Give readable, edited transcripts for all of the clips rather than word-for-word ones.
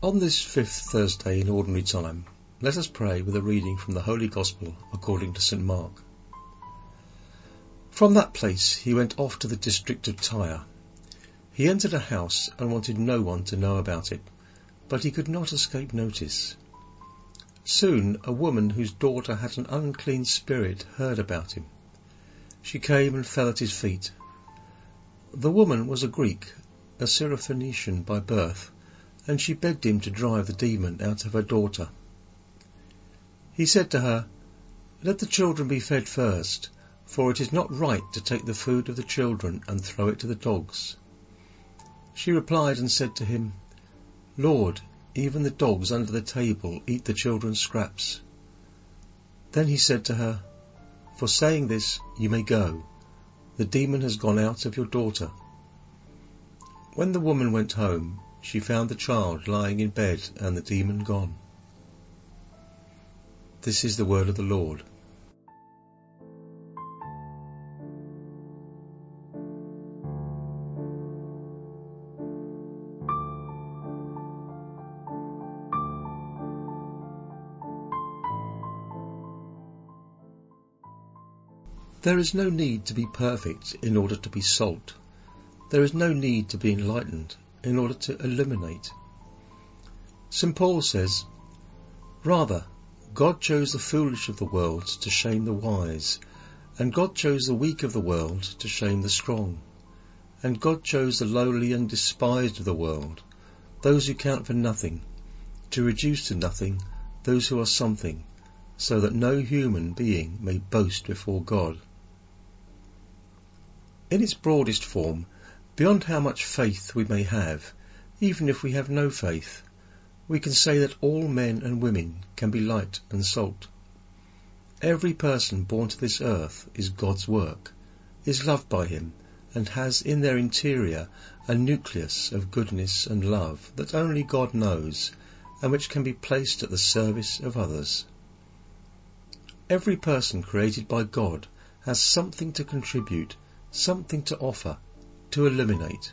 On this fifth Thursday in Ordinary Time, let us pray with a reading from the Holy Gospel according to St. Mark. From that place he went off to the district of Tyre. He entered a house and wanted no one to know about it, but he could not escape notice. Soon a woman whose daughter had an unclean spirit heard about him. She came and fell at his feet. The woman was a Greek, a Syrophoenician by birth, and she begged him to drive the demon out of her daughter. He said to her, "Let the children be fed first, for it is not right to take the food of the children and throw it to the dogs." She replied and said to him, "Lord, even the dogs under the table eat the children's scraps." Then he said to her, "For saying this, you may go. The demon has gone out of your daughter." When the woman went home, she found the child lying in bed and the demon gone. This is the word of the Lord. There is no need to be perfect in order to be salt. There is no need to be enlightened in order to illuminate. St. Paul says, "Rather, God chose the foolish of the world to shame the wise, and God chose the weak of the world to shame the strong, and God chose the lowly and despised of the world, those who count for nothing, to reduce to nothing those who are something, so that no human being may boast before God." In its broadest form, beyond how much faith we may have, even if we have no faith, we can say that all men and women can be light and salt. Every person born to this earth is God's work, is loved by Him, and has in their interior a nucleus of goodness and love that only God knows, and which can be placed at the service of others. Every person created by God has something to contribute, something to offer, to eliminate.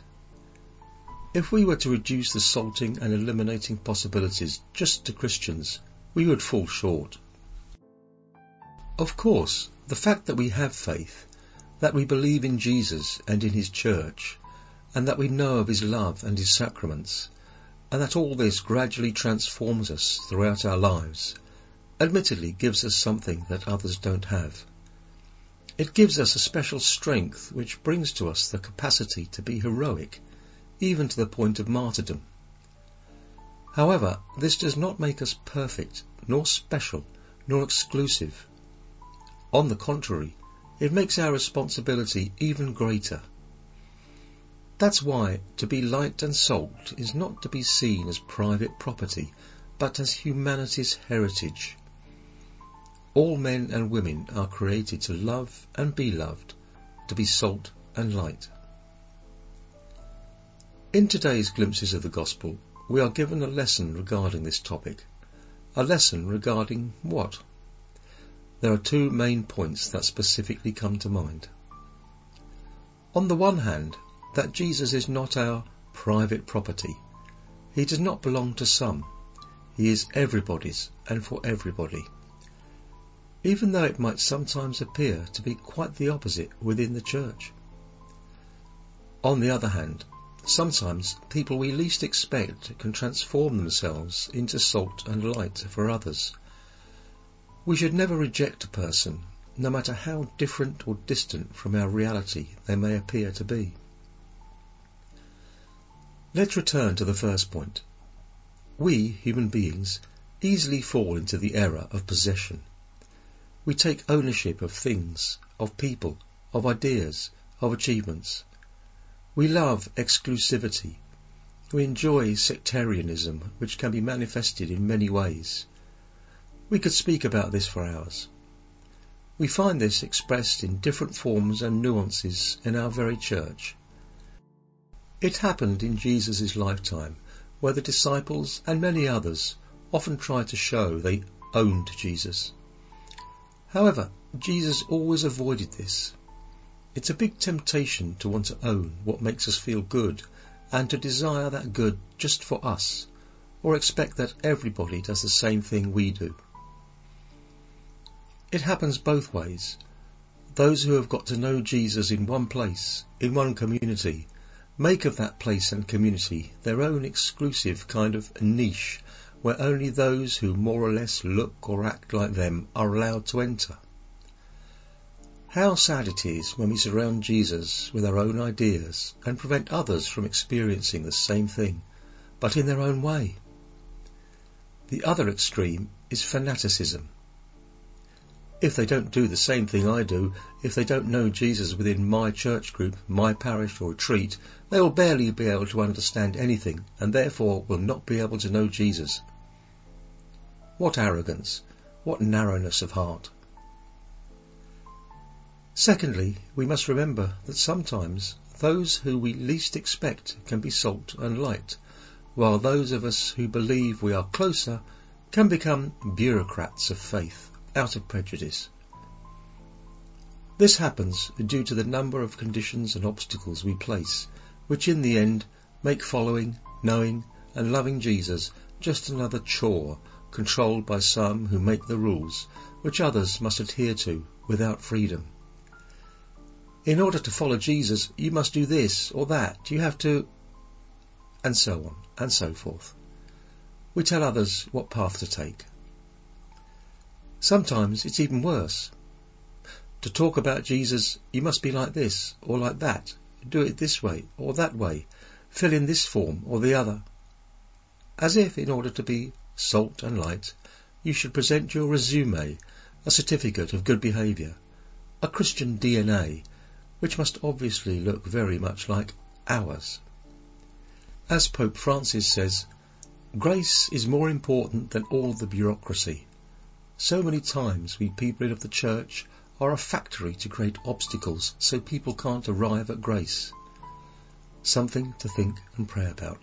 If we were to reduce the salting and eliminating possibilities just to Christians, we would fall short. Of course, the fact that we have faith, that we believe in Jesus and in His Church, and that we know of His love and His sacraments, and that all this gradually transforms us throughout our lives, admittedly gives us something that others don't have. It gives us a special strength which brings to us the capacity to be heroic, even to the point of martyrdom. However, this does not make us perfect, nor special, nor exclusive. On the contrary, it makes our responsibility even greater. That's why to be light and salt is not to be seen as private property, but as humanity's heritage. All men and women are created to love and be loved, to be salt and light. In today's glimpses of the Gospel, we are given a lesson regarding this topic. A lesson regarding what? There are two main points that specifically come to mind. On the one hand, that Jesus is not our private property. He does not belong to some. He is everybody's and for everybody. Even though it might sometimes appear to be quite the opposite within the Church. On the other hand, sometimes people we least expect can transform themselves into salt and light for others. We should never reject a person, no matter how different or distant from our reality they may appear to be. Let's return to the first point. We, human beings, easily fall into the error of possession. We take ownership of things, of people, of ideas, of achievements. We love exclusivity. We enjoy sectarianism, which can be manifested in many ways. We could speak about this for hours. We find this expressed in different forms and nuances in our very Church. It happened in Jesus' lifetime, where the disciples and many others often tried to show they owned Jesus. However, Jesus always avoided this. It's a big temptation to want to own what makes us feel good and to desire that good just for us, or expect that everybody does the same thing we do. It happens both ways. Those who have got to know Jesus in one place, in one community, make of that place and community their own exclusive kind of niche where only those who more or less look or act like them are allowed to enter. How sad it is when we surround Jesus with our own ideas and prevent others from experiencing the same thing, but in their own way. The other extreme is fanaticism. If they don't do the same thing I do, if they don't know Jesus within my church group, my parish or retreat, they will barely be able to understand anything and therefore will not be able to know Jesus. What arrogance! What narrowness of heart! Secondly, we must remember that sometimes those who we least expect can be salt and light, while those of us who believe we are closer can become bureaucrats of faith, out of prejudice. This happens due to the number of conditions and obstacles we place, which in the end make following, knowing and loving Jesus just another chore controlled by some who make the rules, which others must adhere to without freedom. In order to follow Jesus, you must do this or that, you have to, and so on and so forth. We tell others what path to take. Sometimes it's even worse. To talk about Jesus, you must be like this or like that, do it this way or that way, fill in this form or the other. As if in order to be salt and light, you should present your resume, a certificate of good behaviour, a Christian DNA, which must obviously look very much like ours. As Pope Francis says, grace is more important than all the bureaucracy. So many times we people of the church are a factory to create obstacles so people can't arrive at grace. Something to think and pray about.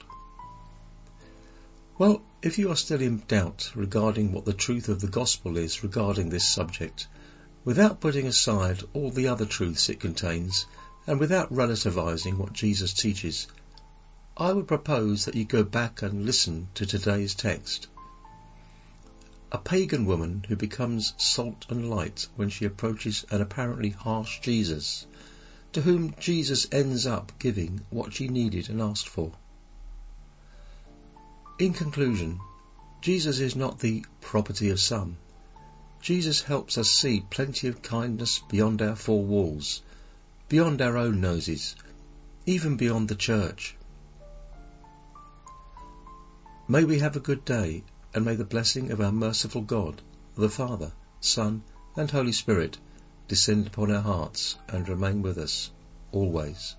Well, if you are still in doubt regarding what the truth of the gospel is regarding this subject, without putting aside all the other truths it contains, and without relativizing what Jesus teaches, I would propose that you go back and listen to today's text. A pagan woman who becomes salt and light when she approaches an apparently harsh Jesus, to whom Jesus ends up giving what she needed and asked for. In conclusion, Jesus is not the property of some. Jesus helps us see plenty of kindness beyond our four walls, beyond our own noses, even beyond the church. May we have a good day, and may the blessing of our merciful God, the Father, Son, and Holy Spirit, descend upon our hearts and remain with us always.